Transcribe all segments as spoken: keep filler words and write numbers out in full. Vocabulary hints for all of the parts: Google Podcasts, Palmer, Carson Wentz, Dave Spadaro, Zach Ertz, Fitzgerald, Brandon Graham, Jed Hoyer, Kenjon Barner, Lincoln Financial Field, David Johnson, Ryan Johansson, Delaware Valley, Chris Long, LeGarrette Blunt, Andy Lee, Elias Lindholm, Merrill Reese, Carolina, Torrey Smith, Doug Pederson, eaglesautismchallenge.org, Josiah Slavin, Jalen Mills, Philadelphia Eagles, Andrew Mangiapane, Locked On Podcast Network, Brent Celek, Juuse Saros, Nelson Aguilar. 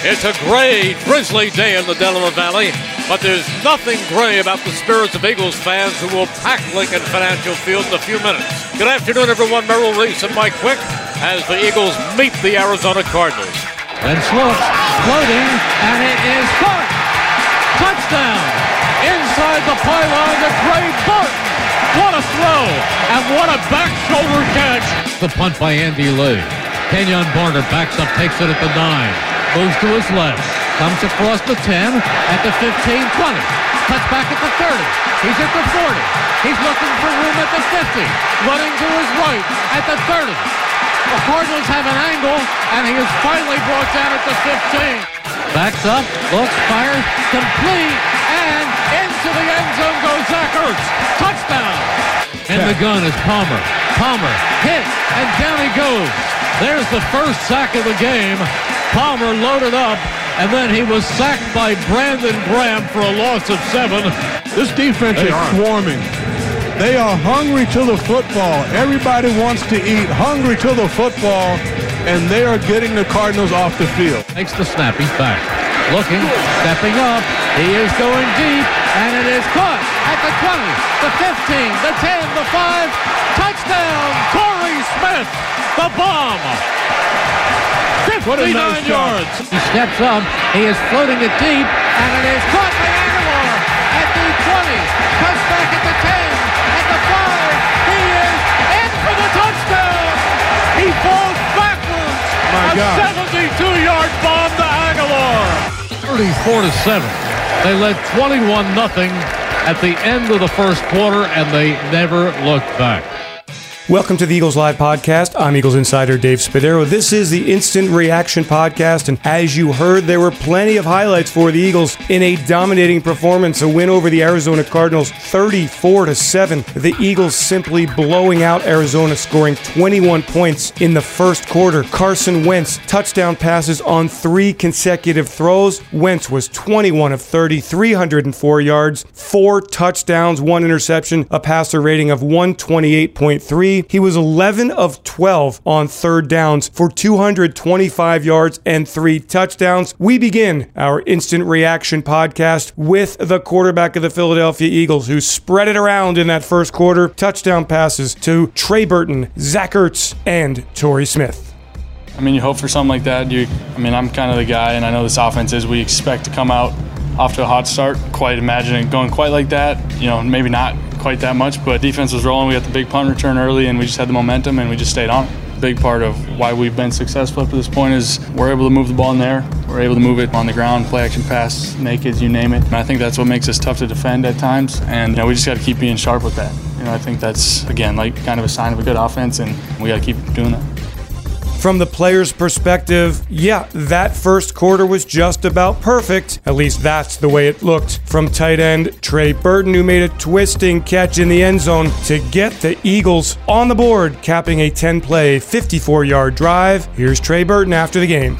It's a gray, drizzly day in the Delaware Valley, but there's nothing gray about the spirits of Eagles fans who will pack Lincoln Financial Field in a few minutes. Good afternoon, everyone. Merrill Reese and Mike Quick as the Eagles meet the Arizona Cardinals. And Sloats floating, and it is caught. Touchdown. Inside the pylon to Trey Burton. What a throw, and what a back shoulder catch. The punt by Andy Lee. Kenjon Barner backs up, takes it at the nine. Moves to his left, comes across the ten, at the fifteen, twenty, cuts back at the thirty, he's at the forty, he's looking for room at the fifty, running to his right at the thirty. The Cardinals have an angle, and he is finally brought down at the fifteen. Backs up, looks, fires, complete, and into the end zone goes Zach Ertz. Touchdown! And the gun is Palmer. Palmer, hit, and down he goes. There's the first sack of the game. Palmer loaded up, and then he was sacked by Brandon Graham for a loss of seven. This defense they is are. swarming. They are hungry to the football. Everybody wants to eat, hungry to the football, and they are getting the Cardinals off the field. Makes the snap. He's back. Looking, stepping up. He is going deep, and it is caught at the twenty, the fifteen, the ten, the five. Touchdown, Torrey Smith, the bomb. fifty-nine nice yards. Shot. He steps up. He is floating it deep, and it is caught by Aguilar at the twenty. Cuts back at the ten, at the five. He is in for the touchdown. He falls backwards. My a God. seventy-two-yard bomb to Aguilar. thirty-four to seven. They led twenty-one nothing at the end of the first quarter, and they never looked back. Welcome to the Eagles Live Podcast. I'm Eagles insider Dave Spadaro. This is the Instant Reaction Podcast, and as you heard, there were plenty of highlights for the Eagles in a dominating performance. A win over the Arizona Cardinals, thirty-four to seven. The Eagles simply blowing out Arizona, scoring twenty-one points in the first quarter. Carson Wentz, touchdown passes on three consecutive throws. Wentz was twenty-one of thirty, three hundred four yards, four touchdowns, one interception, a passer rating of one twenty-eight point three. He was eleven of twelve on third downs for two hundred twenty-five yards and three touchdowns. We begin our Instant Reaction Podcast with the quarterback of the Philadelphia Eagles, who spread it around in that first quarter. Touchdown passes to Trey Burton, Zach Ertz, and Torrey Smith. I mean, you hope for something like that. You, I mean, I'm kind of the guy, and I know this offense is, we expect to come out off to a hot start. Quite imagine it going quite like that. You know, maybe not quite that much, but defense was rolling. We got the big punt return early, and we just had the momentum, and we just stayed on it. A big part of why we've been successful up to this point is we're able to move the ball in there. We're able to move it on the ground, play action pass, naked, you name it. And I think that's what makes us tough to defend at times, and you know, we just got to keep being sharp with that. You know, I think that's, again, like kind of a sign of a good offense, and we got to keep doing that. From the players' perspective, yeah, that first quarter was just about perfect. At least that's the way it looked. From tight end Trey Burton, who made a twisting catch in the end zone to get the Eagles on the board, capping a ten-play, fifty-four-yard drive. Here's Trey Burton after the game.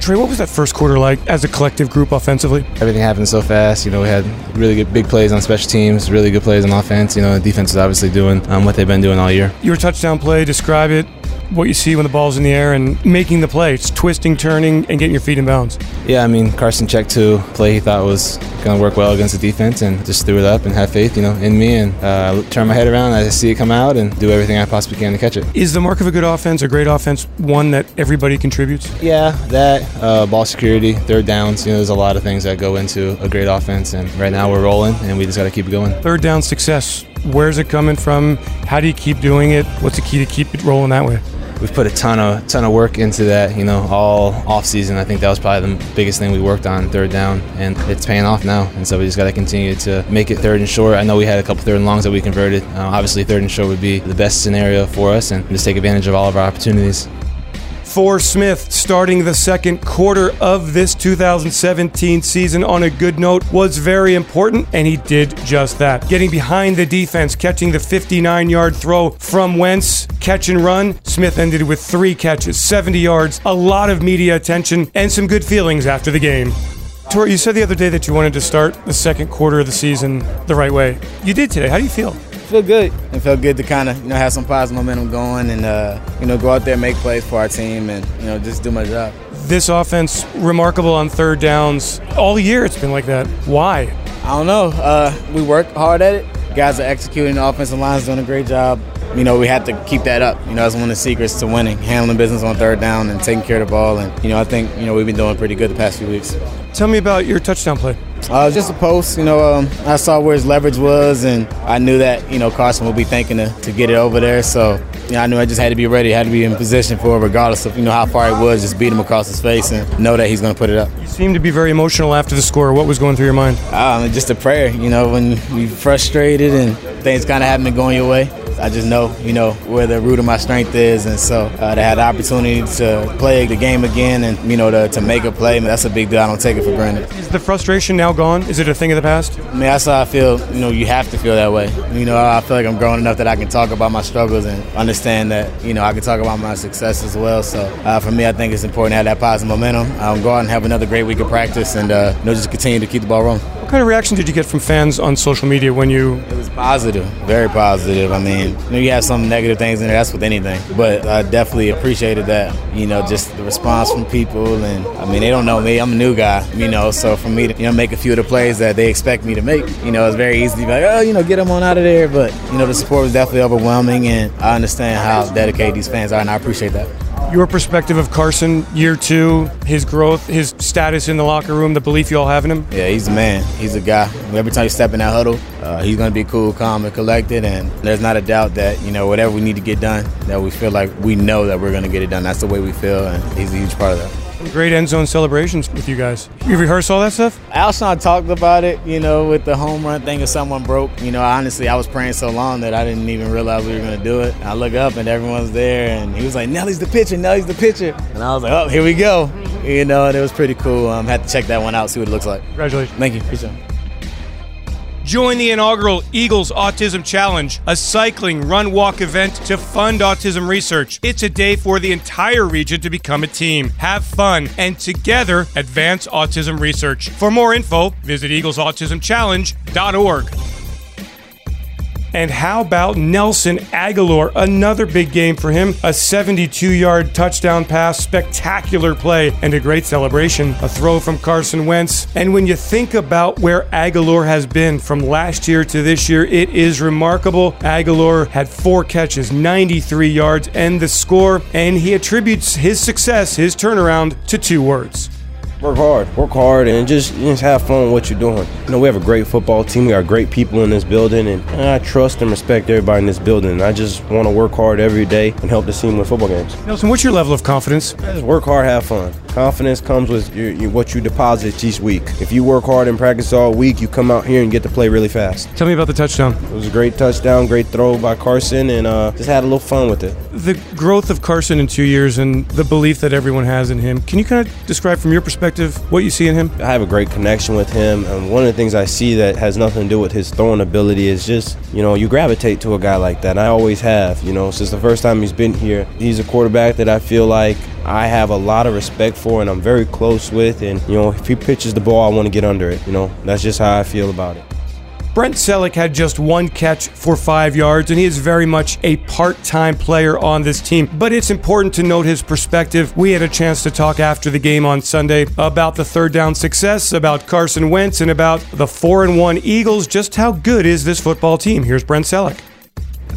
Trey, what was that first quarter like as a collective group offensively? Everything happened so fast. You know, we had really good big plays on special teams, really good plays on offense. You know, the defense is obviously doing um, what they've been doing all year. Your touchdown play, describe it. What you see when the ball's in the air and making the play. It's twisting, turning, and getting your feet in bounds. Yeah, I mean, Carson checked to play he thought was going to work well against the defense and just threw it up and had faith, you know, in me. And uh, turn my head around, I see it come out and do everything I possibly can to catch it. Is the mark of a good offense, a great offense, one that everybody contributes? Yeah, that, uh, ball security, third downs. You know, there's a lot of things that go into a great offense. And right now we're rolling and we just got to keep it going. Third down success. Where's it coming from? How do you keep doing it? What's the key to keep it rolling that way? We've put a ton of ton of work into that, you know, all offseason. I think that was probably the biggest thing we worked on, third down, and it's paying off now. And so we just got to continue to make it third and short. I know we had a couple third and longs that we converted. Uh, obviously, third and short would be the best scenario for us, and just take advantage of all of our opportunities. For Smith, starting the second quarter of this two thousand seventeen season on a good note was very important, and he did just that. Getting behind the defense, catching the fifty-nine-yard throw from Wentz, catch and run. Smith ended with three catches, seventy yards, a lot of media attention, and some good feelings after the game. Torrey, you said the other day that you wanted to start the second quarter of the season the right way. You did today. How do you feel? Feel good. It felt good to kind of, you know, have some positive momentum going and, uh, you know, go out there and make plays for our team and, you know, just do my job. this offense remarkable on third downs. All year it's been like that. Why? I don't know. Uh, we work hard at it. Guys are executing. The offensive line's doing a great job. You know, we have to keep that up. You know, that's one of the secrets to winning, handling business on third down and taking care of the ball. And, you know, I think, you know, we've been doing pretty good the past few weeks. Tell me about your touchdown play. Uh, just a post. You know, um, I saw where his leverage was, and I knew that, you know, Carson would be thinking to, to get it over there. So, you know, I knew I just had to be ready, had to be in position for it regardless of, you know, how far it was, just beat him across his face and know that he's going to put it up. You seemed to be very emotional after the score. What was going through your mind? Uh, just a prayer, you know, when you're frustrated and things kind of haven't been going your way. I just know, you know, where the root of my strength is, and so uh, to have the opportunity to play the game again and, you know, to, to make a play, that's a big deal. I don't take it for granted. Is the frustration now gone? Is it a thing of the past? I mean, that's how I feel. You know, you have to feel that way. You know, I feel like I'm grown enough that I can talk about my struggles and understand that, you know, I can talk about my success as well. So uh, for me, I think it's important to have that positive momentum. Um, go out and have another great week of practice and, uh, you know, just continue to keep the ball rolling. What kind of reaction did you get from fans on social media when you... It was positive, very positive. I mean, you know, you have some negative things in there, that's with anything. But I definitely appreciated that, you know, just the response from people. And, I mean, they don't know me. I'm a new guy, you know, so for me to, you know, make a few of the plays that they expect me to make, you know, it's very easy to be like, oh, you know, get them on out of there. But, you know, the support was definitely overwhelming, and I understand how dedicated these fans are, and I appreciate that. Your perspective of Carson, year two, his growth, his status in the locker room, the belief you all have in him? Yeah, he's a man. He's a guy. Every time you step in that huddle, uh, he's going to be cool, calm, and collected. And there's not a doubt that, you know, whatever we need to get done, that we feel like we know that we're going to get it done. That's the way we feel, and he's a huge part of that. Great end zone celebrations with you guys. You rehearse all that stuff? Alshon talked about it, you know, with the home run thing if someone broke. You know, honestly, I was praying so long that I didn't even realize we were going to do it. I look up and everyone's there, and he was like, Nelly's the pitcher, Nelly's the pitcher. And I was like, oh, here we go. You know, and it was pretty cool. Um, had to check that one out, see what it looks like. Congratulations. Thank you. Appreciate it. Join the inaugural Eagles Autism Challenge, a cycling run-walk event to fund autism research. It's a day for the entire region to become a team, have fun, and together advance autism research. For more info, visit eagles autism challenge dot org. And how about Nelson Aguilar? Another big game for him. A seventy-two-yard touchdown pass, spectacular play, and a great celebration. A throw from Carson Wentz. And when you think about where Aguilar has been from last year to this year, it is remarkable. Aguilar had four catches, ninety-three yards, and the score. And he attributes his success, his turnaround, to two words. Work hard. Work hard and just, just have fun with what you're doing. You know, we have a great football team. We got great people in this building, and I trust and respect everybody in this building. And I just want to work hard every day and help the team win football games. Nelson, what's your level of confidence? Just work hard, have fun. Confidence comes with your, your, what you deposit each week. If you work hard and practice all week, you come out here and get to play really fast. Tell me about the touchdown. It was a great touchdown, great throw by Carson, and uh, just had a little fun with it. The growth of Carson in two years and the belief that everyone has in him, can you kind of describe from your perspective what you see in him? I have a great connection with him, and one of the things I see that has nothing to do with his throwing ability is just, you know, you gravitate to a guy like that, and I always have, you know, since the first time he's been here. He's a quarterback that I feel like I have a lot of respect for and I'm very close with, and, you know, if he pitches the ball, I want to get under it, you know. That's just how I feel about it. Brent Celek had just one catch for five yards, and he is very much a part-time player on this team. But it's important to note his perspective. We had a chance to talk after the game on Sunday about the third down success, about Carson Wentz, and about the four and one Eagles. Just how good is this football team? Here's Brent Celek.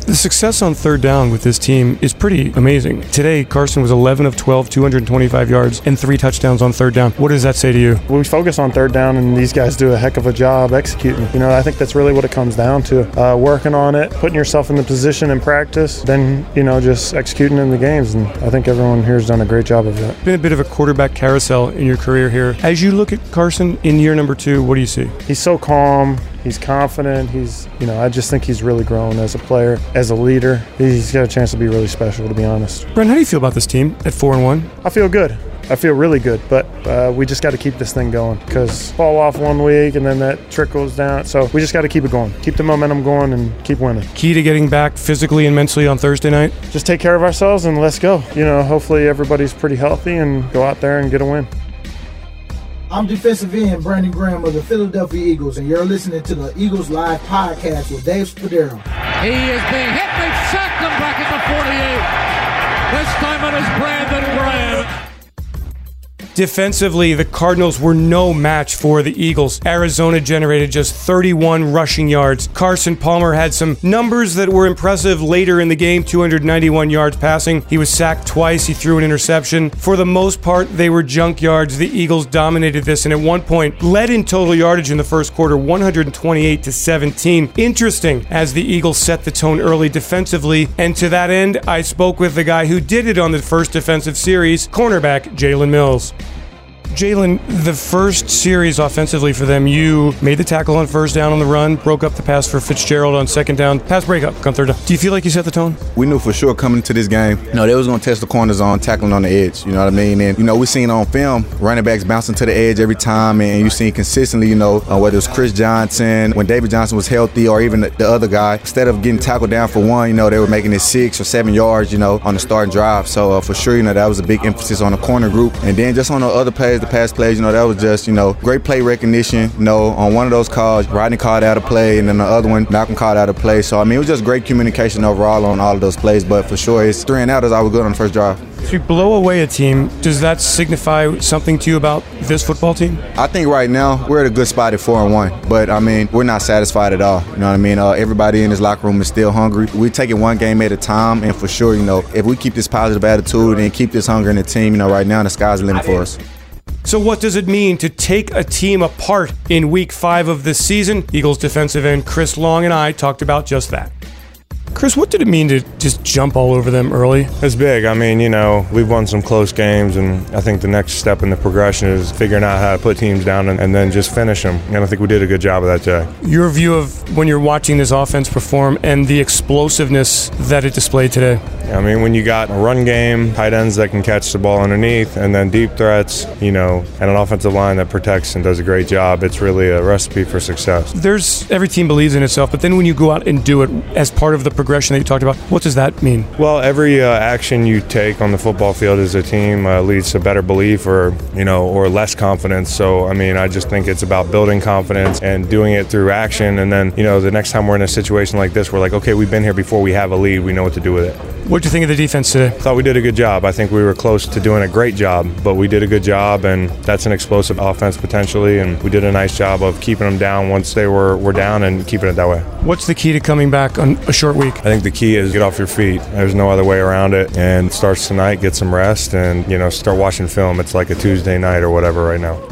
The success on third down with this team is pretty amazing. Today, Carson was eleven of twelve, two hundred twenty-five yards, and three touchdowns on third down. What does that say to you? We focus on third down, and these guys do a heck of a job executing. You know, I think that's really what it comes down to. Uh, working on it, putting yourself in the position in practice, then, you know, just executing in the games. And I think everyone here has done a great job of that. Been a bit of a quarterback carousel in your career here. As you look at Carson in year number two, what do you see? He's so calm. He's confident. He's, you know, I just think he's really grown as a player, as a leader. He's got a chance to be really special, to be honest. Brent, how do you feel about this team at four and one? I feel good. I feel really good, but uh, we just got to keep this thing going, because fall off one week and then that trickles down. So we just got to keep it going, keep the momentum going, and keep winning. Key to getting back physically and mentally on Thursday night? Just take care of ourselves and let's go. You know, hopefully everybody's pretty healthy and go out there and get a win. I'm defensive end Brandon Graham of the Philadelphia Eagles, and you're listening to the Eagles Live Podcast with Dave Spadaro. He is being hit. They've sacked him back at the forty-eight. This time it is Brandon Graham. Defensively, the Cardinals were no match for the Eagles. Arizona generated just thirty-one rushing yards. Carson Palmer had some numbers that were impressive later in the game, two hundred ninety-one yards passing. He was sacked twice. He threw an interception. For the most part, they were junk yards. The Eagles dominated this and at one point led in total yardage in the first quarter, one hundred twenty-eight to seventeen. Interesting, as the Eagles set the tone early defensively. And to that end, I spoke with the guy who did it on the first defensive series, cornerback Jalen Mills. Jalen, the first series offensively for them, you made the tackle on first down on the run, broke up the pass for Fitzgerald on second down, pass breakup on third down. Do you feel like you set the tone? We knew for sure coming into this game, you know, they was going to test the corners on tackling on the edge, you know what I mean? And, you know, we seen on film running backs bouncing to the edge every time, and you seen consistently, you know, uh, whether it was Chris Johnson, when David Johnson was healthy, or even the, the other guy, instead of getting tackled down for one, you know, they were making it six or seven yards, you know, on the starting drive. So, uh, for sure, you know, that was a big emphasis on the corner group. And then just on the other plays, the pass plays, you know, that was just, you know, great play recognition. You know, on one of those calls, Rodney called out a play, and then the other one, Malcolm called out a play. So, I mean, it was just great communication overall on all of those plays. But for sure, it's three and out is always good on the first drive. If you blow away a team, does that signify something to you about this football team? I think right now we're at a good spot at four and one, but I mean we're not satisfied at all. You know what I mean? Uh, everybody in this locker room is still hungry. We take it one game at a time, and for sure, you know, if we keep this positive attitude and keep this hunger in the team, you know, right now the sky's the limit for us. So what does it mean to take a team apart in week five of this season? Eagles defensive end Chris Long and I talked about just that. Chris, what did it mean to just jump all over them early? It's big. I mean, you know, we've won some close games, and I think the next step in the progression is figuring out how to put teams down and, and then just finish them. And I think we did a good job of that today. Your view of when you're watching this offense perform and the explosiveness that it displayed today? I mean, when you got a run game, tight ends that can catch the ball underneath, and then deep threats, you know, and an offensive line that protects and does a great job, it's really a recipe for success. There's, every team believes in itself, but then when you go out and do it as part of the progression that you talked about, what does that mean? Well, every uh, action you take on the football field as a team uh, leads to better belief or, you know, or less confidence. So, I mean, I just think it's about building confidence and doing it through action. And then, you know, the next time we're in a situation like this, we're like, okay, we've been here before, we have a lead, we know what to do with it. What do you think of the defense today? I thought we did a good job. I think we were close to doing a great job, but we did a good job, and that's an explosive offense potentially, and we did a nice job of keeping them down once they were, were down and keeping it that way. What's the key to coming back on a short week? I think the key is get off your feet. There's no other way around it. And it starts tonight, get some rest, and, you know, start watching film. It's like a Tuesday night or whatever right now.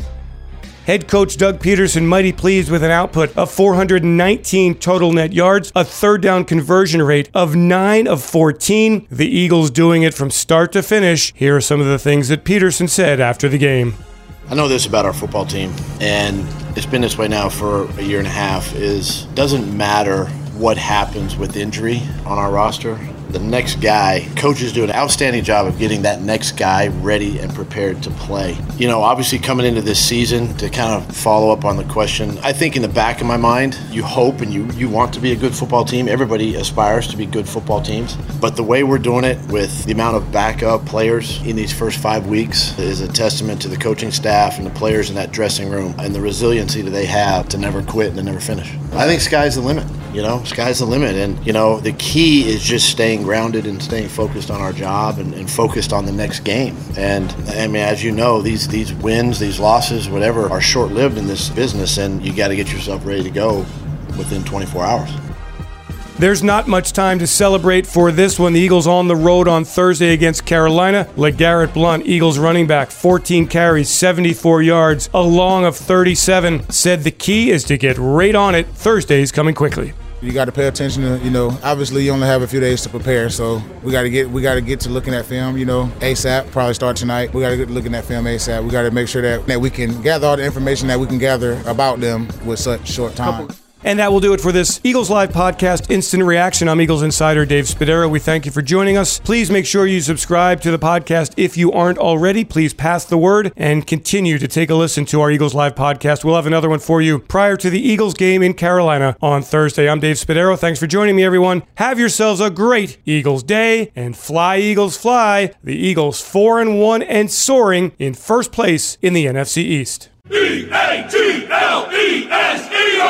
Head coach Doug Pederson mighty pleased with an output of four hundred nineteen total net yards, a third down conversion rate of nine of fourteen. The Eagles doing it from start to finish. Here are some of the things that Pederson said after the game. I know this about our football team, and it's been this way now for a year and a half, is doesn't matter what happens with injury on our roster. The next guy, coaches do an outstanding job of getting that next guy ready and prepared to play. You know, obviously coming into this season, to kind of follow up on the question, I think in the back of my mind, you hope and you, you want to be a good football team. Everybody aspires to be good football teams. But the way we're doing it with the amount of backup players in these first five weeks is a testament to the coaching staff and the players in that dressing room and the resiliency that they have to never quit and to never finish. I think sky's the limit, you know, sky's the limit. And, you know, the key is just staying grounded and staying focused on our job and, and focused on the next game. And I mean, as you know, these these wins, these losses, whatever, are short-lived in this business, and you got to get yourself ready to go within twenty-four hours. There's not much time to celebrate for this one. The Eagles on the road on Thursday against Carolina. LeGarrette Blunt, Eagles running back, fourteen carries, seventy-four yards, a long of thirty-seven, said the key is to get right on it. Thursday's coming quickly. You got to pay attention to, you know, obviously you only have a few days to prepare, so we got to get we got to get to looking at film, you know, ASAP, probably start tonight. We got to get to looking at film ASAP. We got to make sure that, that we can gather all the information that we can gather about them with such short time. And that will do it for this Eagles Live Podcast Instant Reaction. I'm Eagles Insider Dave Spadaro. We thank you for joining us. Please make sure you subscribe to the podcast if you aren't already. Please pass the word and continue to take a listen to our Eagles Live Podcast. We'll have another one for you prior to the Eagles game in Carolina on Thursday. I'm Dave Spadaro. Thanks for joining me, everyone. Have yourselves a great Eagles day, and fly, Eagles, fly. The Eagles four and one and soaring in first place in the N F C East. E A G L E S E